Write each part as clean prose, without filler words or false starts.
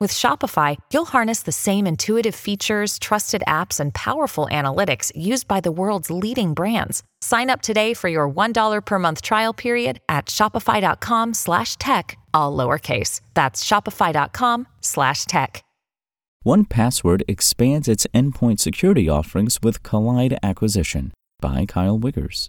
With Shopify, you'll harness the same intuitive features, trusted apps, and powerful analytics used by the world's leading brands. Sign up today for your $1 per month trial period at shopify.com/tech, all lowercase. That's shopify.com/tech. 1Password expands its endpoint security offerings with Kolide acquisition by Kyle Wiggers.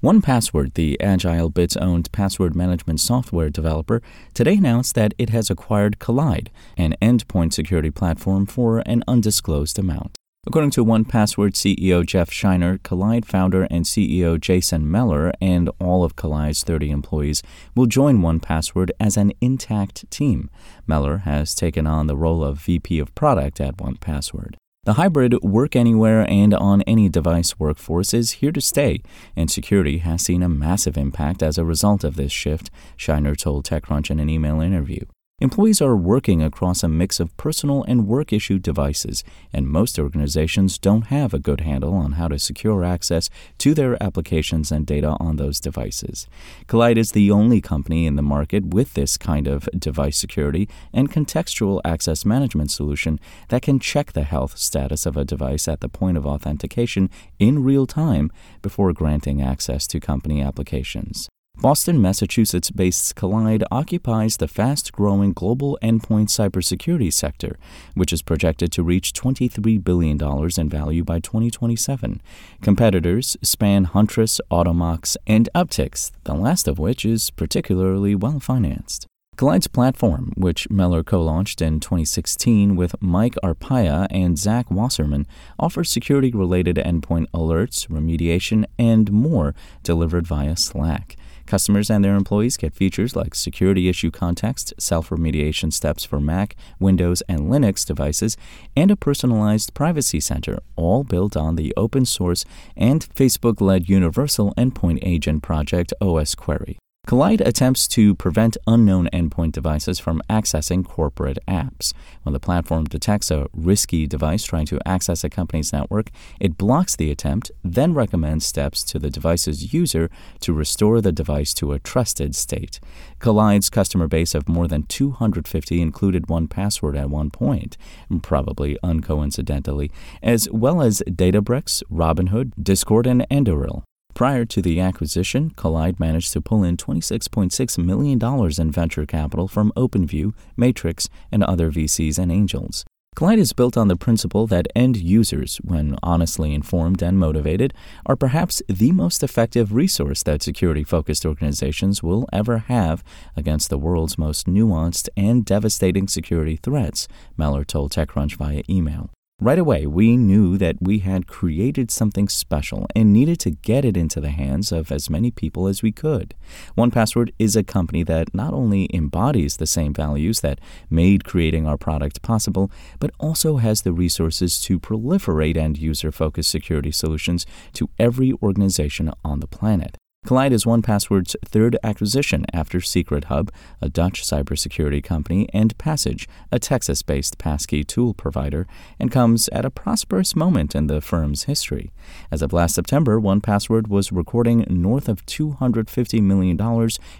1Password, the AgileBits-owned password management software developer, today announced that it has acquired Kolide, an endpoint security platform, for an undisclosed amount. According to 1Password CEO Jeff Shiner, Kolide founder and CEO Jason Meller, and all of Kollide's 30 employees will join 1Password as an intact team. Meller has taken on the role of VP of Product at 1Password. The hybrid work anywhere and on any device workforce is here to stay, and security has seen a massive impact as a result of this shift, Shiner told TechCrunch in an email interview. Employees are working across a mix of personal and work-issue devices, and most organizations don't have a good handle on how to secure access to their applications and data on those devices. Kolide is the only company in the market with this kind of device security and contextual access management solution that can check the health status of a device at the point of authentication in real time before granting access to company applications. Boston, Massachusetts-based Kolide occupies the fast-growing global endpoint cybersecurity sector, which is projected to reach $23 billion in value by 2027. Competitors span Huntress, Automox, and Uptix, the last of which is particularly well-financed. Kolide's platform, which Meller co-launched in 2016 with Mike Arpaia and Zach Wasserman, offers security-related endpoint alerts, remediation, and more delivered via Slack. Customers and their employees get features like security issue context, self-remediation steps for Mac, Windows, and Linux devices, and a personalized privacy center, all built on the open-source and Facebook-led Universal Endpoint Agent project osquery. Kolide attempts to prevent unknown endpoint devices from accessing corporate apps. When the platform detects a risky device trying to access a company's network, it blocks the attempt, then recommends steps to the device's user to restore the device to a trusted state. Kolide's customer base of more than 250 included 1Password at one point, probably uncoincidentally, as well as Databricks, Robinhood, Discord, and Anduril. Prior to the acquisition, Kolide managed to pull in $26.6 million in venture capital from OpenView, Matrix, and other VCs and angels. Kolide is built on the principle that end users, when honestly informed and motivated, are perhaps the most effective resource that security-focused organizations will ever have against the world's most nuanced and devastating security threats, Meller told TechCrunch via email. Right away, we knew that we had created something special and needed to get it into the hands of as many people as we could. 1Password is a company that not only embodies the same values that made creating our product possible, but also has the resources to proliferate end-user-focused security solutions to every organization on the planet. Kolide is 1Password's third acquisition after SecretHub, a Dutch cybersecurity company, and Passage, a Texas-based passkey tool provider, and comes at a prosperous moment in the firm's history. As of last September, 1Password was recording north of $250 million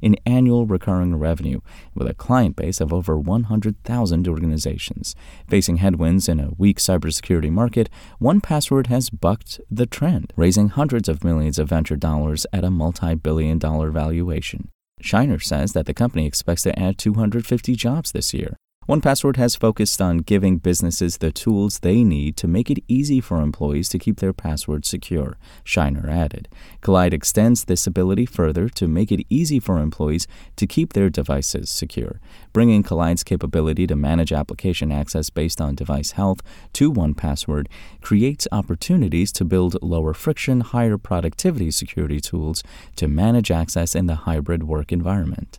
in annual recurring revenue, with a client base of over 100,000 organizations. Facing headwinds in a weak cybersecurity market, 1Password has bucked the trend, raising hundreds of millions of venture dollars at a multi-billion-dollar valuation. Shiner says that the company expects to add 250 jobs this year. 1Password has focused on giving businesses the tools they need to make it easy for employees to keep their passwords secure, Shiner added. Kolide extends this ability further to make it easy for employees to keep their devices secure, bringing Kolide's capability to manage application access based on device health to 1Password creates opportunities to build lower friction, higher productivity security tools to manage access in the hybrid work environment.